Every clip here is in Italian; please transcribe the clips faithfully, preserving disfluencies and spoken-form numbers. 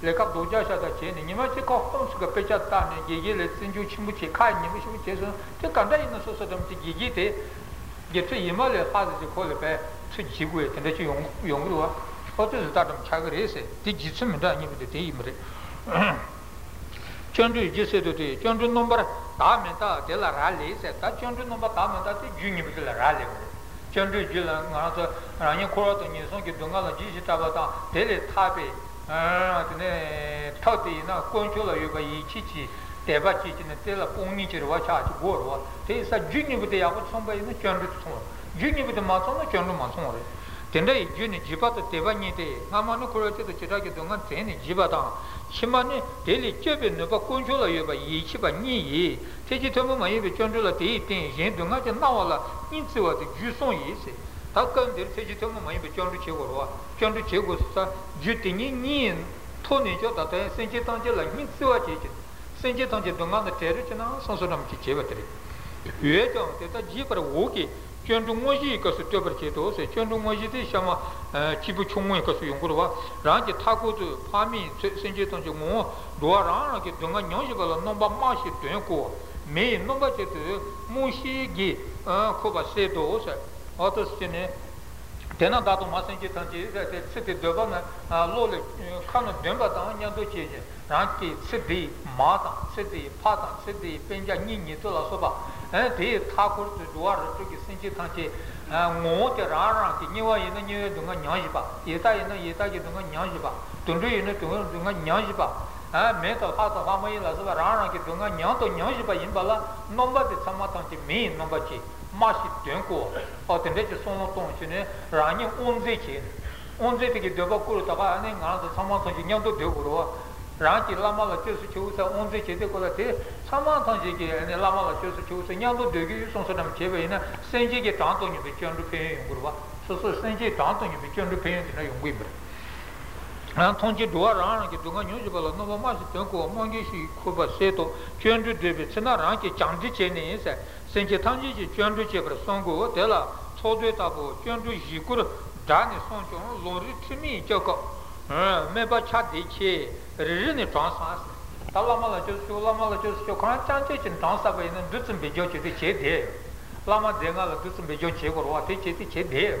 le cap doja shata cheni nima che kohom suga pecha tane gigi le sinju chimbu che kai nima shibu che so che kanda ina so so dam ti gigi te getsu yima le hazi je kole pe su jigu e tende che yong yong ruwa otu zata dam chagre se ti jitsu minda nima de te imre chondru jise do te chondru number ta menta de la rale se ta chondru number ta menta te jungi bi la rale chondru jila ngana rani koro to ni so ki donga la ji ta ba ta dele ta be 네 터디나 콘초라 유바 이치치 대바치치는 때라 봉니치로와 차치 고로와 대사 준이부터 야고 선배는 견르 통 준이부터 맞선은 견르 맞선으로 된데 준이 집바도 대바니데 나만은 그럴때도 지라게 동안 되니 집바다 심만이 데리 쩨베 너바 콘초라 유바 이치바 니이 제지 전부 많이 견르라 대이된 현동아제 나와라 인츠와도 주송이 있어 다건들 세지통은 많이 배정을 제거와 견도 제거서 주팅이 닌 토니 저다다 생제통제라 힘쓰와 제지 생제통제 동안에 데르잖아 선선함께 제거들이 회정 때다 지거라 오기 견도 모지 것을 접을게도 세 견도 모지디 샤마 지부 총무의 것을 연구로와 라지 타고도 파미 생제통제 뭐 로아라게 동안 연식을 넘바 마시 되고 매 넘바제도 무시기 코바세도 오세 어떻게네 대나 나도 마찬가지 단지 세트 되거나 로를 칸은 된다다 안도 제제 란키 세디 마다 세디 파다 세디 벤자 니니 돌아서 봐 대에 타고르 도와르 저기 신지 단지 모더라라 니와 있는 니에 동가 냐지 봐 예다 있는 예다게 동가 냐지 봐 돈도에 있는 동가 냐지 봐아 메타 파다 파마이라서 라라게 동가 냐도 냐지 봐 임발라 넘바데 참마탄지 메 넘바지 마시 된고 어떤데지 손노통치네 라니 온제치 온제티게 되버고르다가 안에 나도 사마탄지 냥도 되고로와 라치 라마가 뜻이 주우서 온제치 되고라데 사마탄지게 안에 라마가 뜻이 주우서 냥도 되게 손선함 제베이나 센지게 단통이 비견도 페인 그러와 소소 센지 단통이 비견도 페인이나 용구이버 난 통지 도와라는 게 누가 뉴즈발로 너무 마시 된고 멍게시 코바세도 견도 되베 지나라게 장지 제네에서 senje tangi ji chöndu che per songo de la chodwe tabo chöndu ji kur dani sonjo lori timi joko me ba cha de che ri ne transas talama la jo solama la jo so kan chante chin dansa ba ne dutsim be jo che che de lama de nga la dutsim be jo che go wa te che che de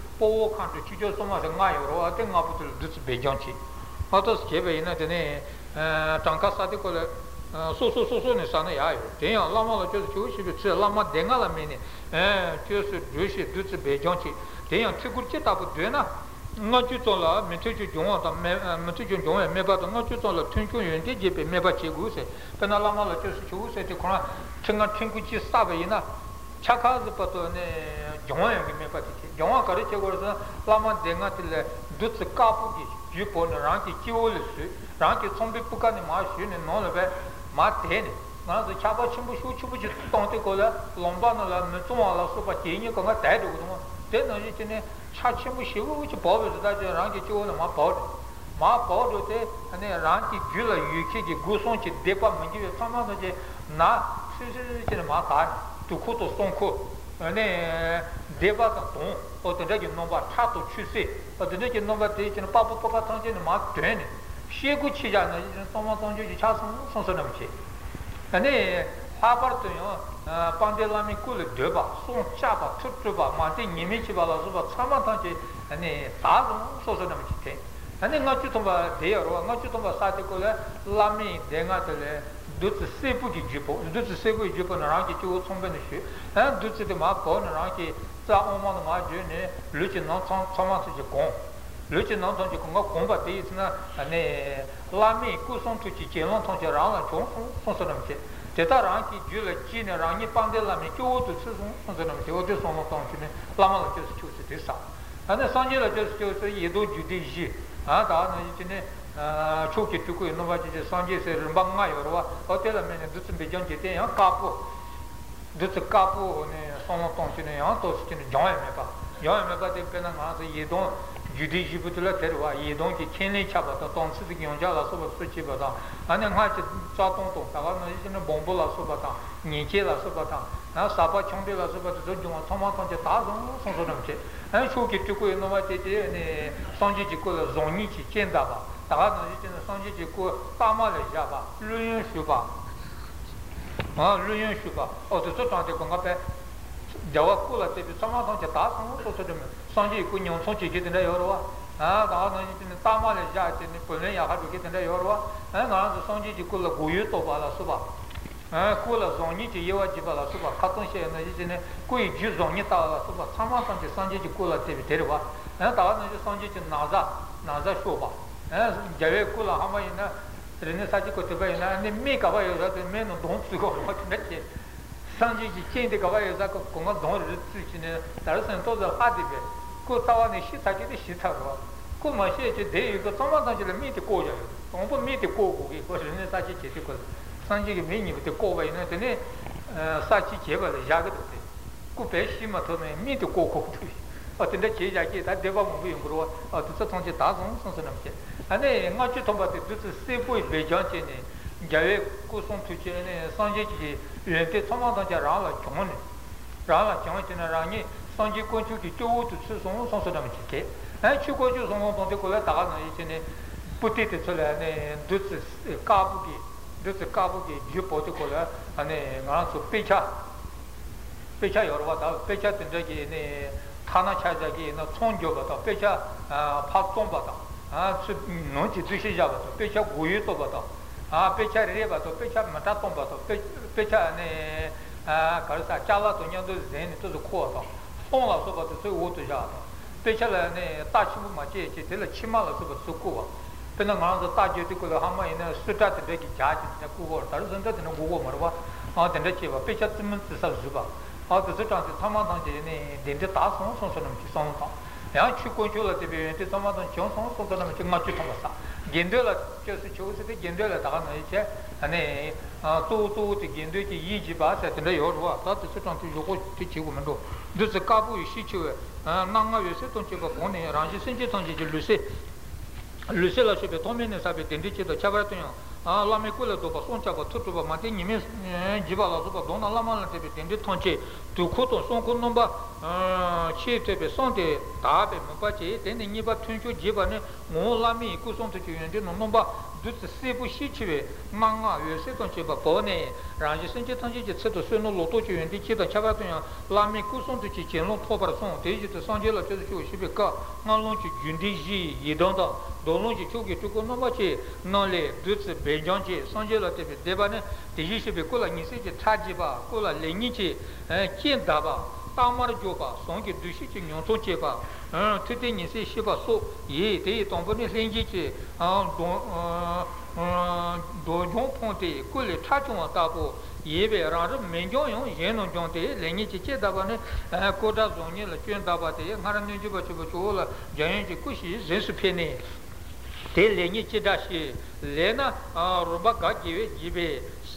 Po country, Chijo Somas and Mayo, I think up to Dutsbe jonchi. Others gave in the name Tankasatikola. So so so so ne sana ya de ya lama la just choose it, lama dengala mini. Eh just juice duts bejonchi. De ya tsukurchi tabu de na. No chutola metuju jonga ta metuju jonga meba ta no chutola tunku yende jepe meba cheguse. Pena lama la just choose te kona tsinga tsinkuchi sabe ina. Chaka zu pato ne jonga ge meba ti. Jonga kare chegorsa lama denga tile duts kapu ki jupon ranki kiolsu. Ranki sombe puka ne ma shine no le 마테네 나도 차바 침부 쇼치부지 똥테 거라 롬바나라 메토마라 소바티니 거가 대도고 대너지 전에 차침부 시고지 버버다 저랑게 지고는 마 버버 마 버버데 아니 랑기 줄라 유키기 고손치 대파 문제 참아서지 나 스스스지는 마다 두코도 똥코 아니 대바가 똥 어떤데게 넘바 차도 추세 어떤데게 넘바 대치는 빠빠빠빠 탕제는 마 되네 시구 치잖아요. 소마 동주지 차선 선선함치. 아니 하버트요. 반델라미 쿨 되바. 손 잡아 툭툭바 마티 니미치 발아서 참아탄지 아니 다좀 선선함치 돼. 아니 나치톰바 데요로 나치톰바 사티콜라 라미 댕아텔레 두츠 세부기 지포 두츠 세부기 지포나라기 치오 손베네시. 아 두츠데 마포나라기 자오마나 마제네 루치 나찬 참아티지 공 luci non tonci conga comba te sna ne lami ku son tu ci che non tonci rala chon son sonam che te ta ran ki jula chi ne ran ni pande lami chu tu su son sonam che o de son tonci ne lama la che su chu se te sa ane sanje la che su che se yedo ju de ji a da na ji ne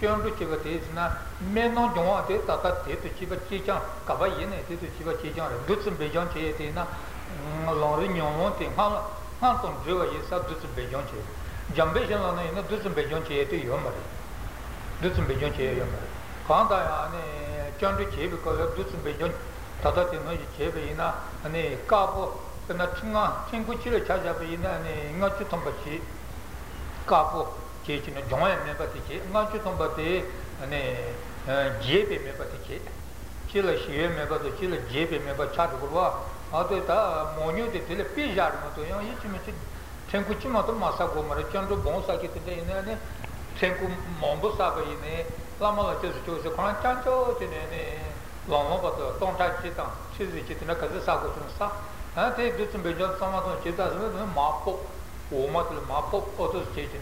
Chönlu chiba te zina, menon jongwa te tata te tu chiba chichang, kaba yene te tu chiba chichang, dutsun bejang cheye te na, langri nyongwon te, han tong driwa ye sa dutsun bejang cheye. Jambe shen lana yena dutsun bejang cheye te yomari, dutsun bejang cheye yomari. Kanda ya ane, chönlu chiba kaya dutsun bejang tata te no chiba yena, ane kapo, na chinga, chingu chile chajabe yena, ane inga chutomba chi, kapo, चीचने जोए में पति ची माचू तुम पति अने जेबे में पति ची चिल शिव में पति चिल जेबे में पति चार गुलवा आते ता मोन्यू देते ले पीजार में तो यहाँ ये चीज़ में ठेंकुची मातो मासा को मरे चंदो बॉन्सा की तो इन्हें अने ठेंकु मांबो साबे इन्हें लामला चीज़ चीज़ को ना चांचो चीने ने लामला पतो तोंटा चीता चीज़ चीतना कज़े सागो चंसा हाँ ते दूसरे बेजान समातों चीता इसमें मापो ओमा तो मापो ओतो चीज़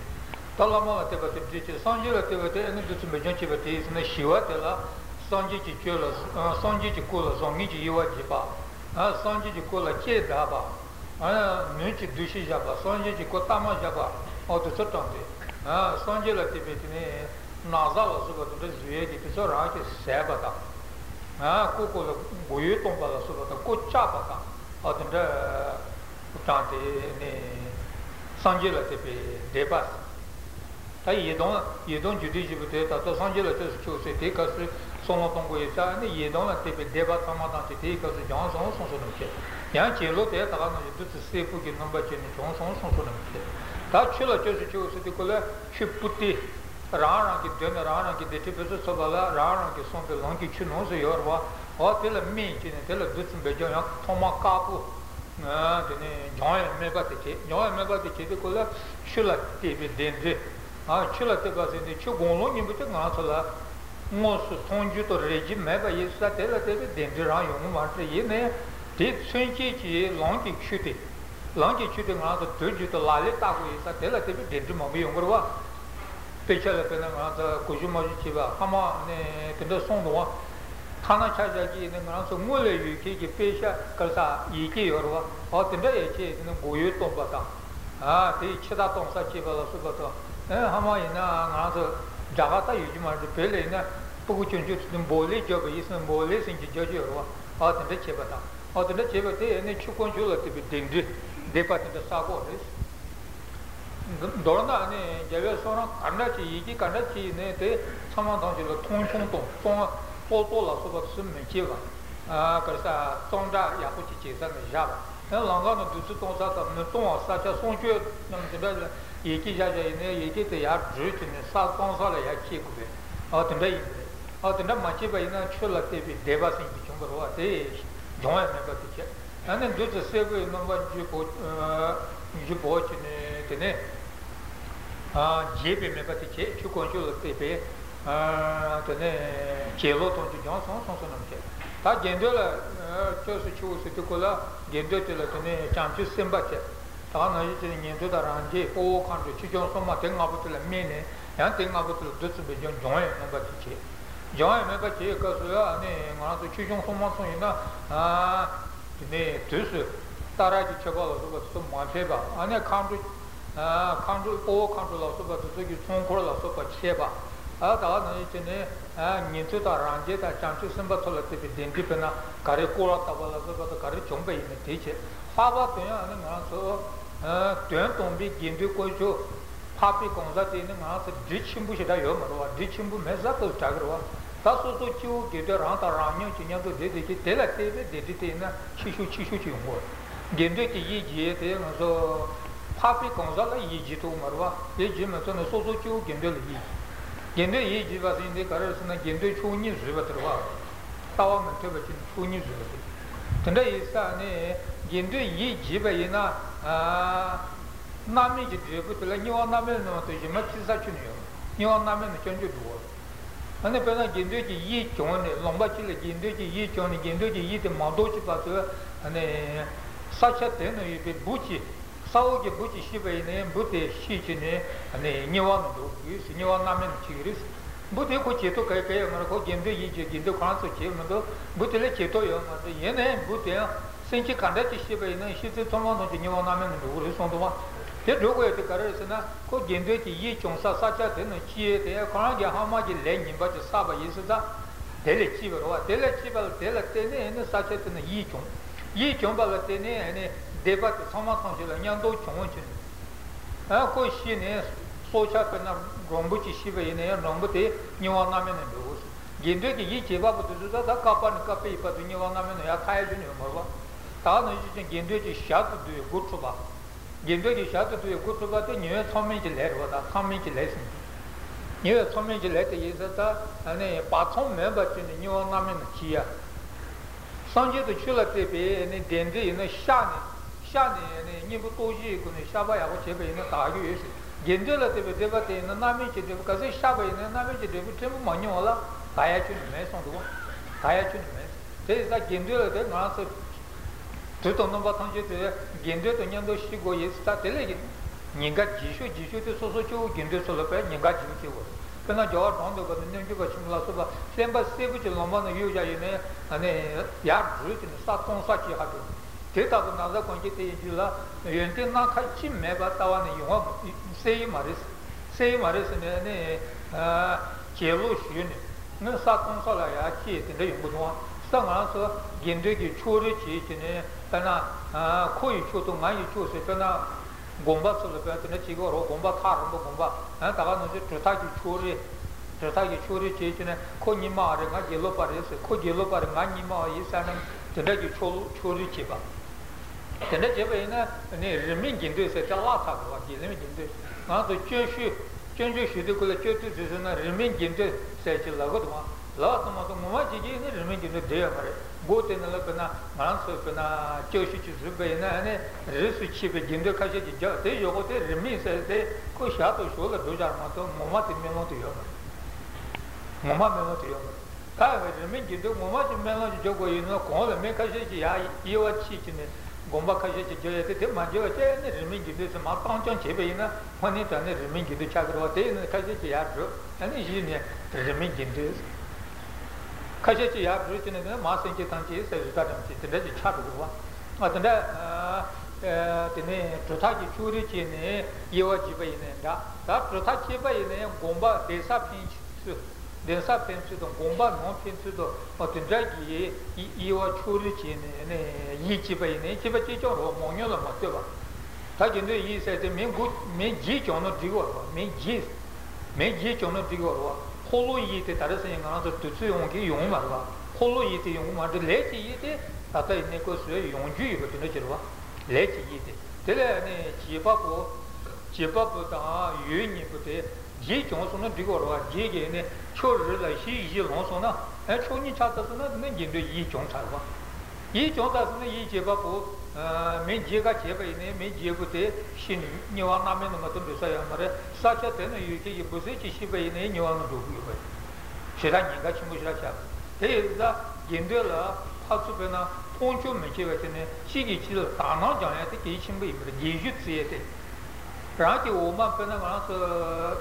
Talama te bate dice sanji la te bate ne dutu mejon ci bate isne shiwa te la sanji ci kyola sanji ci kola sanji ci yiwa ci ba ah sanji ci kola che da ba ah ne ci dushi ja ba sanji ci kota ma ja ba o to sotonde ah sanji la te bate ne naza la so bate de zuye di so ra che se ba ta ah ko ko boye ton ba la so bate ko cha ba ta o de utante ne sanji la te de ba Yedon, Yedon giudici poteva, Sanji la testa che si te cassi, sono tongo e sani, Yedon la tepe deva samadante te cassi, John sono sono che. Yan cielo te tavano di tutti se pochi non bacini, John sono sono che. Tacciolo che si te colla, Shiputi, Rana che dena Rana che dete peso sala, Rana che sono per non che ci non si orva, o te la minci, te la dutsun bejo, Toma capo. Ah, te ne John me batte, John me batte che colla, Shula tepe dende. Ah, chila te basi ne chu gonlo ni bute na sala mo su tonju to reji me ba ye sa te la te de de ra yo ma te ye ne de chen chi chi long ki chu te long ki chu te na to de ju to la le ta ko ye sa te la te de de ma me yo ngwa pe cha la pe na ma ta ko ju ma ji chi ba ama ne te do song do wa khana cha ja ji ne na so mo le yu ki ki pe cha ka sa yi ki yo ro wa te de ye chi ne go yu to ba ta ah te chi da tong sa chi ba la su ba ta हमारे ना आंसर जागता यूज़ मारते पहले ना पुरुष चुनचुन तुम बोले जब इसमें बोले सिंची जोजी हो और तुम ने चेपता और तुम ने चेपते ने चुकों चुलते भी देंगे देपाते तो सागो है दौड़ना ने जब ऐसा करना चाहिए कि करना चाहिए ने ते समाधान चलो थों थों थों थों तो तो लास्ट बात सुन में चेवा आ करता तोंडा या कुछ चीज़ में जावा ना लंगा ना दूसरे Yeki jajayne, yeki te ya dhruchne, sa tonsala ya chikube, atinda yinre. Atinda machiba yina chula tebi deva singi chungarwa, te jongya meba tiche. Anin dhruchne sebu yinamba jibochne, tene, jebe meba tiche, chukonchula tebi, tene, chelo tonchi jong son son son namche. Ta gendyo la, chosu chu sutiku la, gendyo te la tene, chamchu simba che. 아 땡동비 긴비고조 파피 공자되는 나서 뒤침부시다 요마로 뒤침부 매자도 자그러와 다소소 치우 게더한다 라뇨 진양도 되되게 될때에 되되되나 치슈 치슈치 뭐 겐데티 이지에 대해서 파피 공자라 이지도 마로와 예지면서 소소 치우 겐데를 이 겐데 이지와서 인데 가르스나 겐데 추니 즈바트와 타와면 되버진 추니 즈바트 근데 이사네 겐데 이지바이나 नामी जी कुछ लगी और नामे ना तो ये मत सीधा चुनियो ये और नामे ना चंचू दुआ अन्य पहला गिंदे की ये चौने लंबा चिले गिंदे की ये चौने गिंदे की ये तो माधोची पाते अन्य साक्षात है ना ये पे बुची साउंड के बुची शिवे ने बुते शिच ने अन्य ये और ना दो इस ये और नामे ना चिरिस बुते को चेतो कह कह हमारे को गिंदे ये जो गिंदे खाना सोचे मतलब बुते ले चेतो यो मतलब ये नहीं बुते Since you can't get a ship in a ship, someone who knew on a man who is on the one. Te dogo te karasena ko gendwe ti ye chongsa sacha de no chi de khang ya hama ji le nimba ji saba yesa dele chi bro dele chi bal dele tene ne sacha tene yi chong yi chong bal tene ne deba te sama khang ji la nyang do chong chi a ko shi ne socha kana rombu chi shi ve ne rombu te nyawa na me ne do gendwe ti yi che ba bu da da ka pa ne ka pe pa du nyawa na me ne ya khai ju ne mo ba ta no ji gendwe ji sha du de go chu ba gendwe shato tu gutu ba te nyu thomen ji le ro da thomen ji le sin nyu thomen ji le te ye ta ane pa thom me ba te nyu na men chi ya sanje tu chula te be ne den de ne sha ne sha ne ne bu to ji ku ne sha ba ya ko che be ne ta ju ye gendwe la te be de ba te na na me che de ka se sha ba ne na me che de bu te mo nyu la ta ya chu me son do ta ya chu me te sa gendwe la te na se tutto non va tanto te gendwe to nyando shi go yesta telegi ninga jisho jisho te soso chu gendwe solo pe ninga jisho chu kana jor bondo go ninga go chimla so ba semba sebu chu lomba no yuja yene ane ya ju te sa ton sa ki ha te ta na za kon ki te jila yente na ka chim me ba ta wa ne yo sei maris sei maris ne ne chelu shi ne na sa ton sa la ya ki te de bu no sta na so gendwe ki chore chi ne 나 코이 초도 많이 초세 나 곰바 솔베트네 지고로 곰바 카르모 곰바 나 다가는 저타기 초리 저타기 초리 제치네 코니 마르가 길로 파레스 코 길로 파르 많이 마이사는 저다기 초 초리 제바 근데 제베나 네 레민긴도에서 자와타고 와 레민긴도 나도 최슈 최슈 시도고라 최투 제나 레민긴도 세치라고도 라토마도 모마지기 레민긴도 돼야 말해 गोते नल पना मान सो पना चोशि चुसु बेना ने रिसु छिबे गिंदो काशे जिजा ते योगते रिमि से ते को शातो शोल दोजार मा तो मोमा ते मेनो तो यो मोमा मेनो तो यो का रिमि गिंदो मोमा ते मेनो जो गो इनो को ले मे काशे जि या इवा छि कि ने गोंबा काशे जि जो ते ते मा जो ते ने रिमि गिंदो से मा पां चों छिबे इना मने तने रिमि गिंदो छागरो ते ने काशे जि या जो ने जि ने रिमि गिंदो 카제지 야 브리트는 마센게 단지 세르다든지 되지 차르고 와 근데 에 되네 조타기 추리지네 이와지베 있는다 다 조타치베 있네 곰바 대사 핀츠 대사 핀츠도 곰바 뭐 핀츠도 어떤지 이 이와 추리지네 이지베 있네 지베지죠 뭐냐로 맞죠 다 근데 이 세대 민구 민지 존어 디고 민지 민지 존어 디고 콜로 이때 다르서 인간한테 뜻이 온게 용이 말아. 콜로 이때 용이 말아. 레지 이때 아까 있는 것을 용주의 것들을 들어. 레지 이때. 때문에 집하고 집하고다 유인이부터 이 정도는 되고라. 이게네 초르를 시이 정도나 에 초니 차다서는 내 이제 이 정도 와. 이 정도는 이 집하고 어,면 제가 제베 있네. 면 제부터 신 녀와나면 뭐든 되서야 말에 사차되는 이게 이보세 지시베 있네. 녀와는 도구요. 제가 네가 친구시라 차. 대에다 겐데라 파츠베나 폰초 메케베네 시기치도 다나 자야데 게친부 이브레 예주츠에데. 라티 오마 페나마서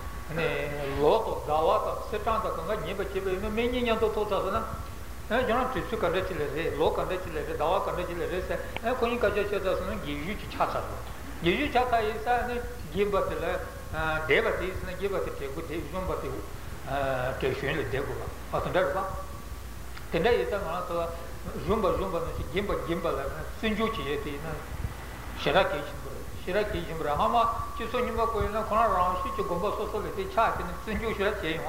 ne loto dawata setanda konga nibe chibe ne menni nyanto tota na 저는 뜻을 가르치려서 로 가르치려서 나와 가르치려서 거기 가르쳐서는 기유치 찾아서 기유치 찾아서는 기버들 대버티스는 기버티 되고 대중버티 어 대신에 되고 어떤데 봐 근데 일단 나서 좀바 좀바는 기버 기버라 순주치에 되는 시라키 시라키 임라마 지소님과 거기는 그런 라운시 지고버 소소에 차트는 순주시라 제용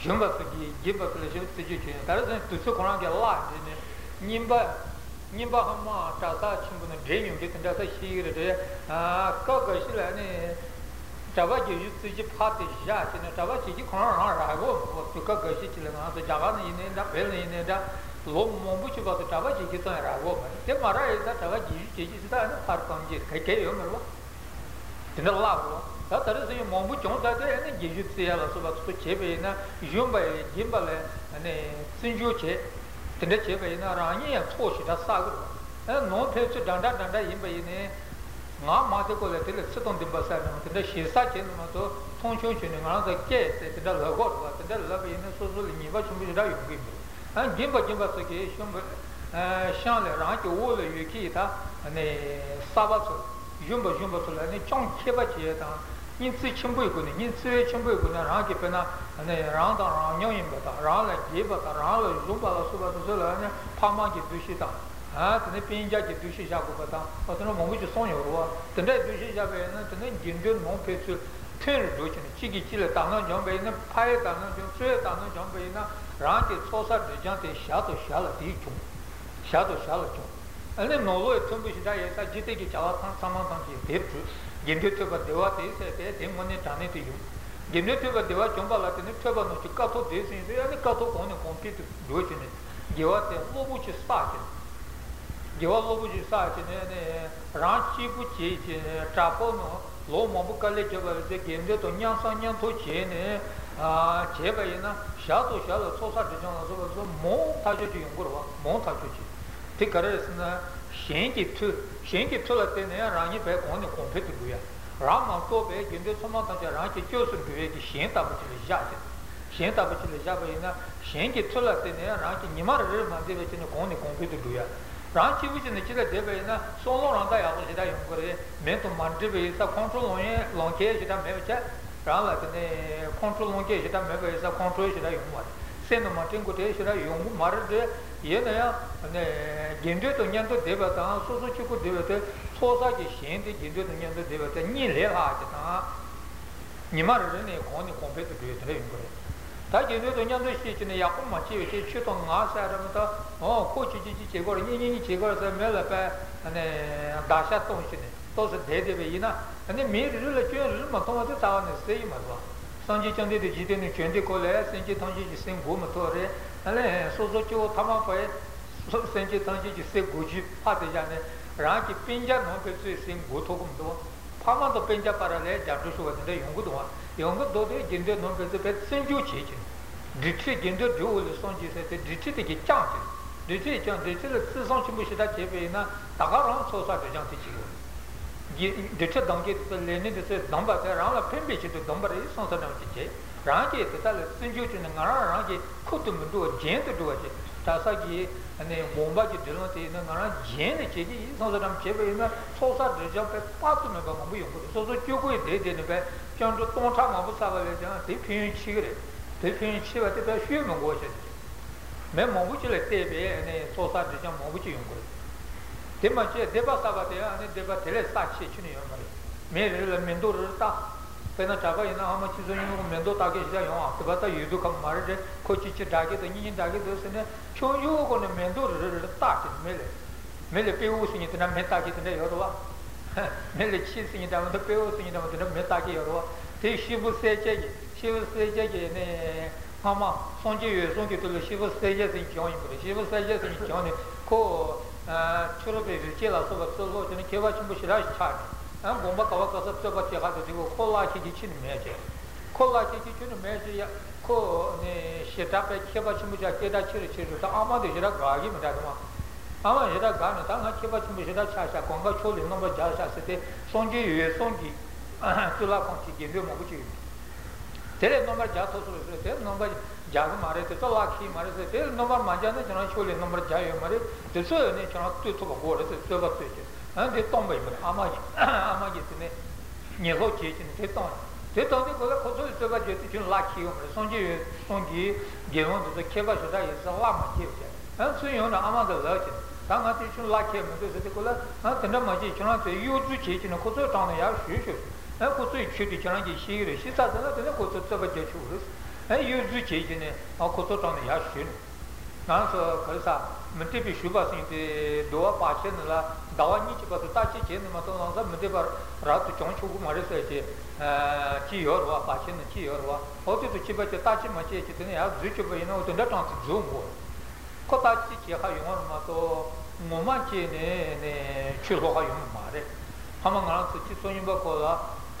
jumba pagi jumba pleasure tsuji tarazan tutsu koran ge la nimba nimba hama tata chimbuna dream ge tanda ta shire de a ka ga shila ne tava ge tsuji phate ja tene tava ji koran ha ra go to ka ga shi chile na ta jaga ne ne da bel ne ne da lo mombu chi ba tava ji ge ta ra go te mara e da tava ji ji ji ta na par pam ge ke ke yo merwa tene la go Jumbo Jumbo to Lenny, Chong Kibacheta, Ninsi Chimbuikuni, Ninsi Chimbuikuna, Rangi Pena, and they round around Yoimbata, round like Gibata, round Zumba Suba, Pamaki Dushita, and the Pinja Dushakubata, but no one which is on your war. The next Dushabe and the name Jindun Monkey to Tin Duchin, Chiki Chilatano, Jumbaina, Payatano, Jumbaina, Jumbaina, Rangi Sosa, the Jante, Shadow Shalatichum, Shadow Shalachum. And then no way to which I did take someone from the truth. Give you to the Deva, they say, money to you. Give you to the Deva Jumba Latin, Trebano, to cut off this, and they only cut off on a complete duty. Give out the Lobuch Spartan. Give out Lobuch Spartan, Ranchi Pucci, Trapono, Low Mobukale, the game to Nyansan Yantucci, Chebaina, Shadow Shadow, Sosa, Mon Tajuji, Mon Tajuji. Shanky to Shanky to Latin air running back on the competitive. Raman Kobe, Gindo Somata Ranki chose to be Shanta Bachelija. Shanta Bachelija, Shanky to Latin air ranking Nimar Rima Devich in the Kony competitive. Ranchi which in the Chile Devina, solo on Dialoga Yungore, meant to Mandiva is a control on cage that may chat. Rather than a control on cage that member is a control should I want. Send the Martin Gotation, Yung Marder. Yenaya, Gindu to Yanto Devata, Sosu Chiku Devata, Sosa Shanti, Gindu to Yanto Devata, Nilehata, Nimar Rene, only compared to the dream. Tajidu to Yanto Shit in the Yakumachi, Shit on Lasaramata, oh, Kochi Chigo, Nini Chigo, the Melapa, and Dasha Tonshin, those dead Vina, and they made little children, Matoma Town, the same as well. Sanji Chandi, the Gitan, Chendi Colas, and Gitanji, the same Gumatore. Allez, Soso Tamapai, Sanji Tanji, say Guji, Patijane, Ranki Pinja, no Petri, sing Gutokumdo, Pama to Pinja Parale, Jatushu was the young good one. Young Dodo, Gindo, no Petri, send you cheating. Detrit Gindo, Joe, the Sanji said, Detrit, he chanted. Detrit, Detrit, the Sanji Mushita Chevena, Tagaran Sosa, the Jantichi. Detrit don't get the Lenin, the says, Dumba, around a pinbitch to Dumba is on the Nantiche. Rangi, the Salas, Sinjuch and Rangi, Kutum do a gent to do a Tasagi and then Bombaji Delonte in the Naran, Jenny, so that I'm Chevina, Sosa, the jump at Patum of Muyu, so that you go in the day in the bed, John to Tontam of Savalajan, they pinch it, they pinch it at the human watch it. Memo which let Tebe and then Sosa, the jump of which you go. Demache, Deva Savate, and Deva Telesa, Chichin, Mary Mendorta. Penatava in Amachizo Mendo Tagaja, the Bata Yuduka Marge, Kochichi Daggett, the Yin Daggett, and show you on the Mendo started Mele. Mele Peus in it and a Metaki in the Yoruba. Mele cheese in it down the Peus in it down the Metaki Yoruba. She will say, she will say, and Hama, Sonji, Sonki to the she will say yes in Johnny, she will say yes in Johnny, Co Churube, Chela, so and Kevachimushira's child. I'm going back to the Sabbath. You have to do Kola Chichin Major. Kola Chichin Major, Co Shetapa, Kevachimuja, Chiri, the Ama de Jiraka, give me that one. Ama Jiraka, Tanga Kevachimuja, Chacha, Conga, Choli, number Jasha, Sonji, Sonji, Tula Conti, give you Mobuchi. Tell number Jasso, tell number Jagumare, the Tolaki, Maris, tell number Majana, and surely number Jayamare, the Southern Nation of two to the water, the silver station. And they tomb, Amagi, Amagi, Negotiation, Teton. Teton, they call a console to the Jesuit Laki, Sonji, Sonji, Gilon to the Kevaja is a lama gift. And so you know, among the legend, Tanatition Laki, Mendesicola, not the Namaji, Chanati, you two cheat in a Koto town, the Yashi, and Koto cheated Chanaki, she says another Koto to the Jesuits, and you two cheat in a Koto town, the Yashi. Now, so Kalsa, Mentipi Shubas in the Doa Passion. Dawanichi was attached in the Matonza, Medivar, Ratu Chonchu Marisaki, Chiorwa, Pashin, Chiorwa, also to Chibatachi Machi, Zuchuba, you know, to not on Zoom war. Kotachi, Hayon Mato, Momanchi, Chilho Hayon Mare, Hamangan, Chisonibacola, 그러나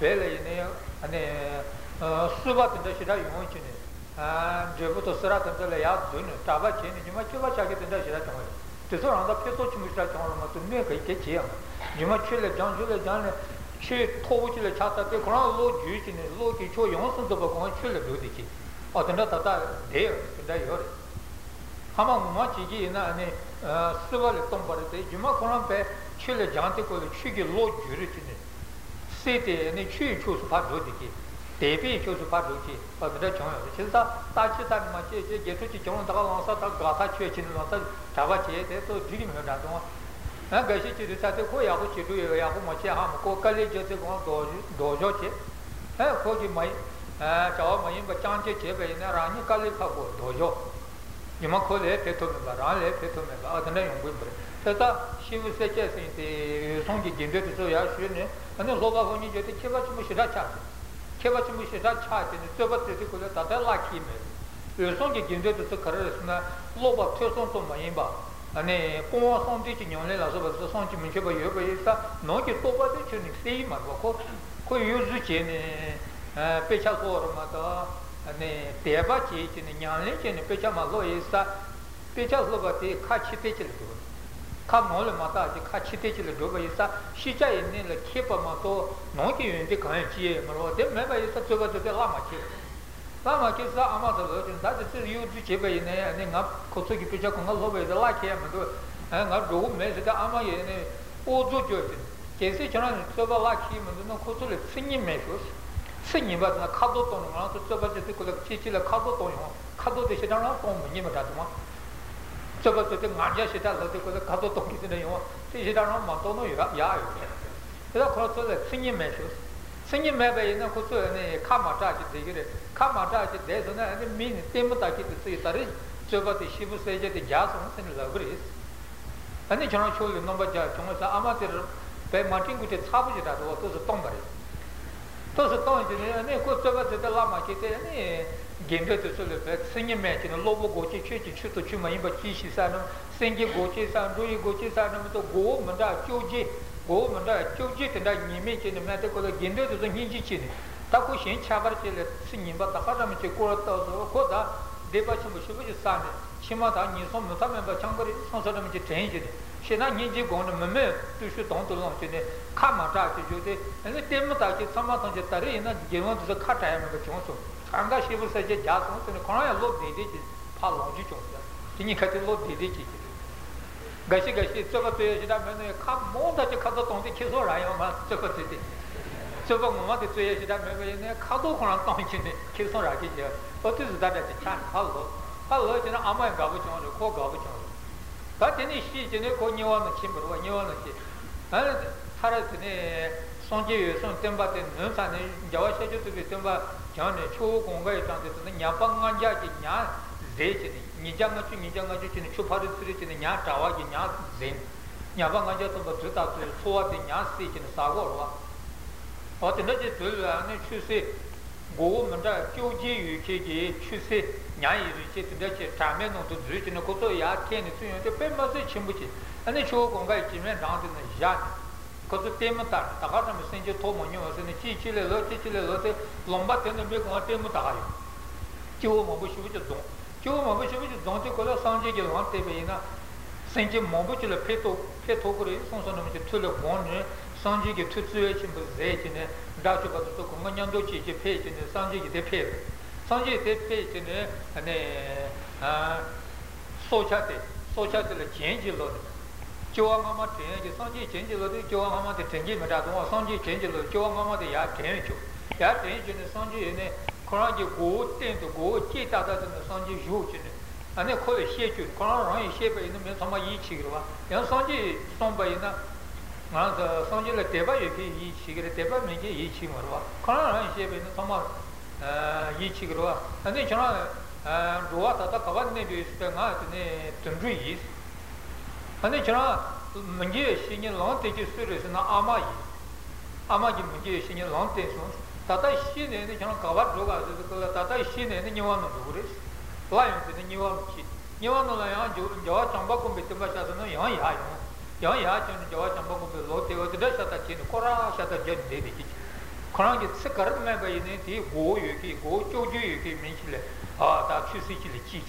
그런 게 스카르트만 보이는 뒤 고유기 고조주의기 민실에 아다 취식이 지지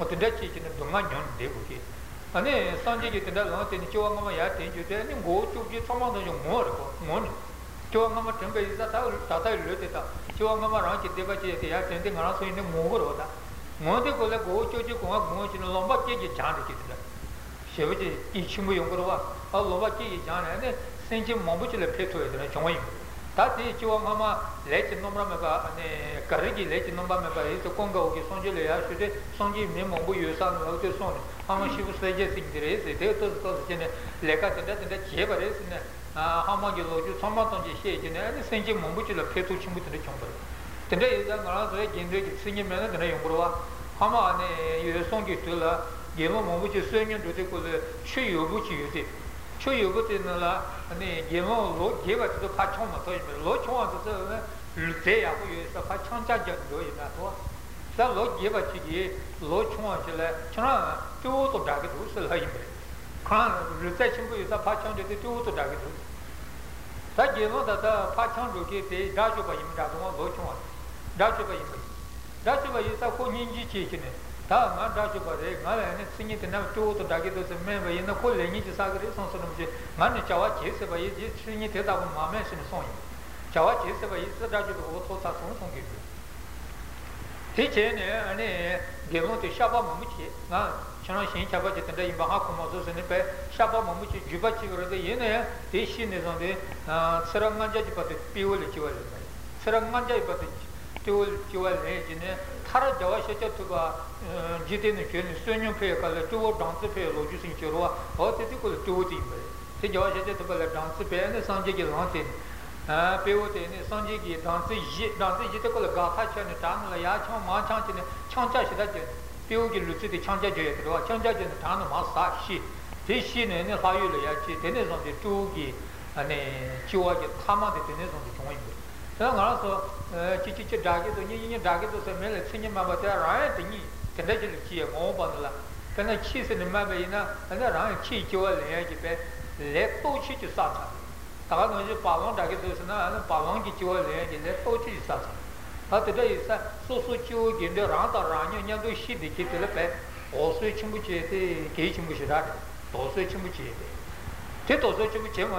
어떤 데 지지는 동안 연대고기 아니 선지기 된다 너한테 지원하면 야 된주되는 고조기 처만도 좀 뭐라고 뭐는 지원하면 전부 이사 다 다다를 넣었다 지원하면 안게 대바지에 야 된된 하나 서 있는 뭐로다 뭐데 걸에 고조지 공화 무엇이는 넘바지기 잔을 기다 쉐브지 이 친구 연구로 와 알로바지기 잔에 생지 몸부질에 펴줘야 되는 정원이 다시 지원하마 레지 놈라마가 아니 가르기 레지 놈바마가 이제 공가오기 손질해야 수제 손질 메모부 유산을 어떻게 손 아마 시부스레제 생들에서 대토스토스 전에 레가 된다 된다 제발했으나 아 하마기로주 선마던지 시에지네 아니 생지 몸부질에 펴줘 친구들의 정보 근데 일단 나서에 겐데기 생기면은 되는 용으로와 하마 안에 유송기 들라 예모 몸부질 수행은 되고 최유부지 유지 최유부지는라 아니 예모로 개발도 파청만 더이면 로청한테서 루대하고 여기서 파청자적도 있나고 자 로개발치기 로청한테라 저는 교도 다게도 쓸하이면 그런 루대친구 여기서 파청자도 교도 다게도 자 예모다다 파청도게 대 다주가 임다고 로청한 다주가 임 다주가 여기서 고인지 지키네 다 만다주바레 말에는 승인된 나도도 다게도서 매매는 콜레니지 사그리 선선음지 만에 자와 제세바이 지 승인 되다고 마음에 신이 손이 자와 제세바이 쓰다주고 토타 손송기 대체네 아니 개모도 샤바 몸치 나 저는 신 잡아 줬는데 임방하 고모도서는 배 샤바 몸치 주바치 그러데 얘네 대신에 전에 아 사람만 자지바데 비올 지월 사람만 자이바데 비올 지월에 지네 타라 자와 셔쳐도가 जितने के निश्चयों पे कल तो वो डांस पे रोज़ सिंचरों और तेरे को तो वो दिन पे ते जाओ जैसे तो बल्ले डांस पे ने सांझे के लांते हैं पे वो ते ने सांझे के डांस ये डांस ये तो कल गाथा चने टांग लगा चांच मां चांच ने चांचा शिदा जे पे वो के लुच्चे ते चांचा जे तो वो चांचा जे ने टांग मां साक्षी ते शी ने ने हायू लगा ची ते ने सांझे तो के अने चिवा के थामा ते ने सांझे चोंग पे तो गाना सो चिचिचे डागे तो ये ये डागे तो से मेले सिंह मामा ते राय ते नहीं 근데 이제 키에 뭐반라 근데 키스는 마베이나 근데 랑 키교에 내야지 배 레포치지 사자 다가 이제 발롱 다게 되서나 발롱기 교에 내야지 레포치지 사자 하여튼 이사 소소치오 근데 라다 라냐도 시디 키들 배 오수이 친구지에 개 친구시라 도수이 친구지에 대 도수이 친구 제마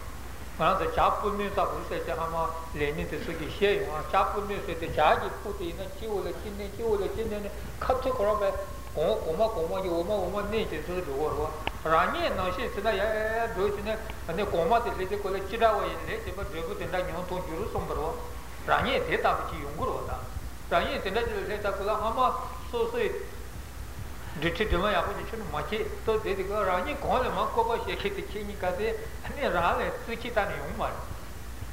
그런데 잡품에서 벌써 제가마 레니트 속에 희해요 잡품에서 때 자기 포트 있는 키우를 키는 키우를 키는 카트 그룹에 고마 고마 고마기 오마 오마 내지 저거 रानी नौशी इतना यार दो चीने अन्य कोमा तेरे से कोले चिड़ा हुआ है नहीं जब देखो तेरा न्यों तो जुरु संभरो रानी देता भी चींगुर होता रानी तेरा जो देता कोला हमा सो से डिटी दिमाग आपको जिसने मचे तो दे दिखा रानी कौन है माँ को बस ये कितने चीनी करते अन्य राले तुझी ताने उम्र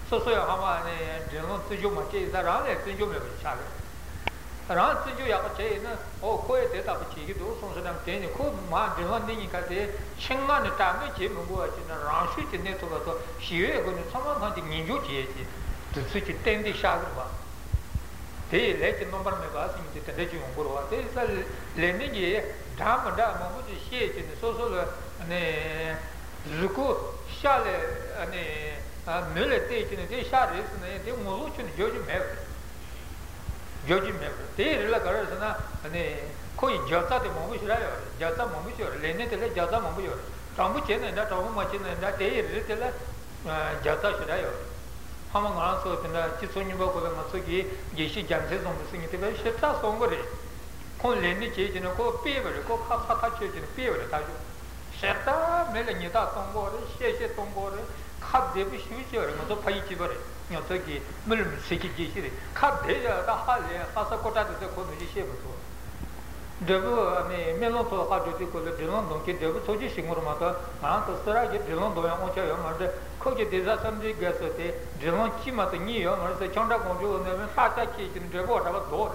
सो सो हमा ने दिनों तुझो मचे इधर राले तुझो में बचाले रात जो याको चाहिए ना ओ कोई देता बच्ची की दो सोच रहा हूँ तेरे को माँ दिमाग नहीं करते शिंगा ने टांगे चीज मंगवा चीना रांशी चीने तो बतो शिवे को ने समाधान दी निजो चीज़ ची तो सुची तेंदी शागर बा ते लेकिन नंबर में बात नहीं थी तेरे चीज़ मंगवा ते इसका लेने की ढाम ढाम मुझे शिए चीने सोचो ने रुको शाले ने मिले ते चीने ते शारे इसने ते मुल्क चीने जो जो मैं 요즘에 데일라 가르스나 아니 거의 절다도 먹고 싫어요. 절다 먹고 싫어. 내내들 절다 먹고 싫어. 전부 쟤네나 전부 맞지는데 데일들 절다 싫어요. 한번 가서 된다. 지손이 먹고 가서기 예시 장세 좀 쓰니 때문에 싫다 송거리. 콘 내내 제지는 거 빼버려. 거 카카카 제지는 빼버려. 다죠. 싫다 내내다 송거리 셰셰 송거리 카 대비 쉬지어. 뭐도 파이치 버려. 여기 물을 세기기 싫어. 카데야다 할래. 파사코타도 거기 시에부터. 저거 아니 멜로토 가지고 그 빌런동 게 저거 소지 식물마다 아 또스라게 빌런도야 오셔요. 맞아. 거기 대자선지 가서데 빌런치마도 니요. 그래서 전다 공주는 사타키 있는 저거 하다가 더.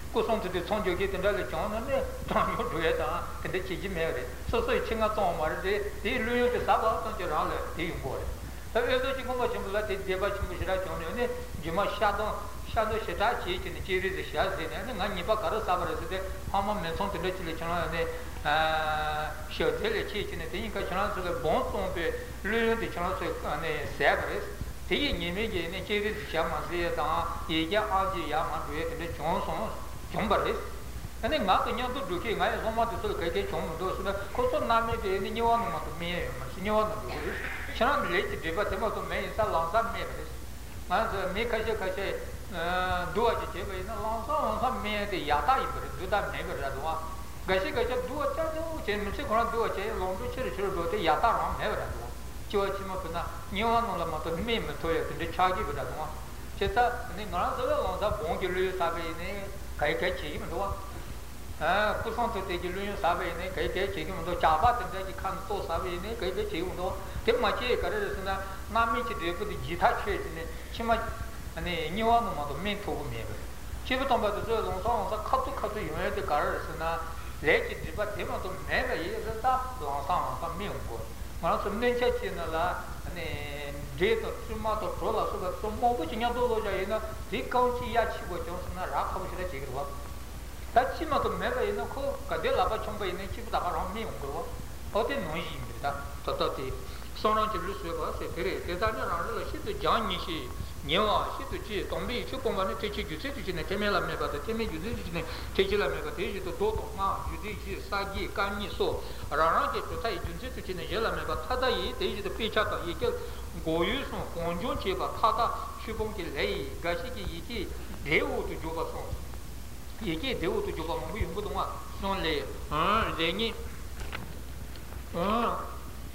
And then Martin Young to Duke, I don't want to look at it on those. Cotton Namid, any new one to me, she knew one of the Jews. She not related to what about me in Salon Sam Mavis. As make a cache, do a chip in a long song, some mere the Yata, do that neighbor that one. Gashika do a channel, Mister Grand do a chair, long to church, the Yata on never at one. Chiwachimapuna, new one of the meme to the Chagi with that one. Cheta, and then Grand Salon, won't you sabe, Kai Kachi, even one. Kusanto Tegilun Savane, Kate, Chicken, the Chabat, and then you can't so Savane, Kate, Chimundo, Timachi, Karisana, Namichi, the Gita Chase, and a new one of the main two members. Chibuton by the Zolong songs are cut to cut to United Karisana, Lake, but him to never is a long song of Milk. One of the main church in the la and a date of two months of Prola, so that some more which in Yadoja, the county Yachi was on a rock of the chicken. That's not a member in the co, Cadilla Bachumba in the Chip around me on Grove, or the noisy Totati. So much of Lucy was a period. There's another ship to John Nishi, Newa, ship to Chi, Tombi, Chupoman, Techi, Judici, and Temela Meba, the Temi Judici, Tejila Meba, Teji to Toto, Judici, Sagi, Kani, so, Ranaki to Tai, Judici, and Yella Meba, Tata, Teji, the Pichata, Yikil, Goyus, Conjunchi, Tata, Chuponki, Lei, Gashiki, Yiki, Deo to Jovason. Yiki deu to Juba Mumbuwa, non lay, er, Lenny, er,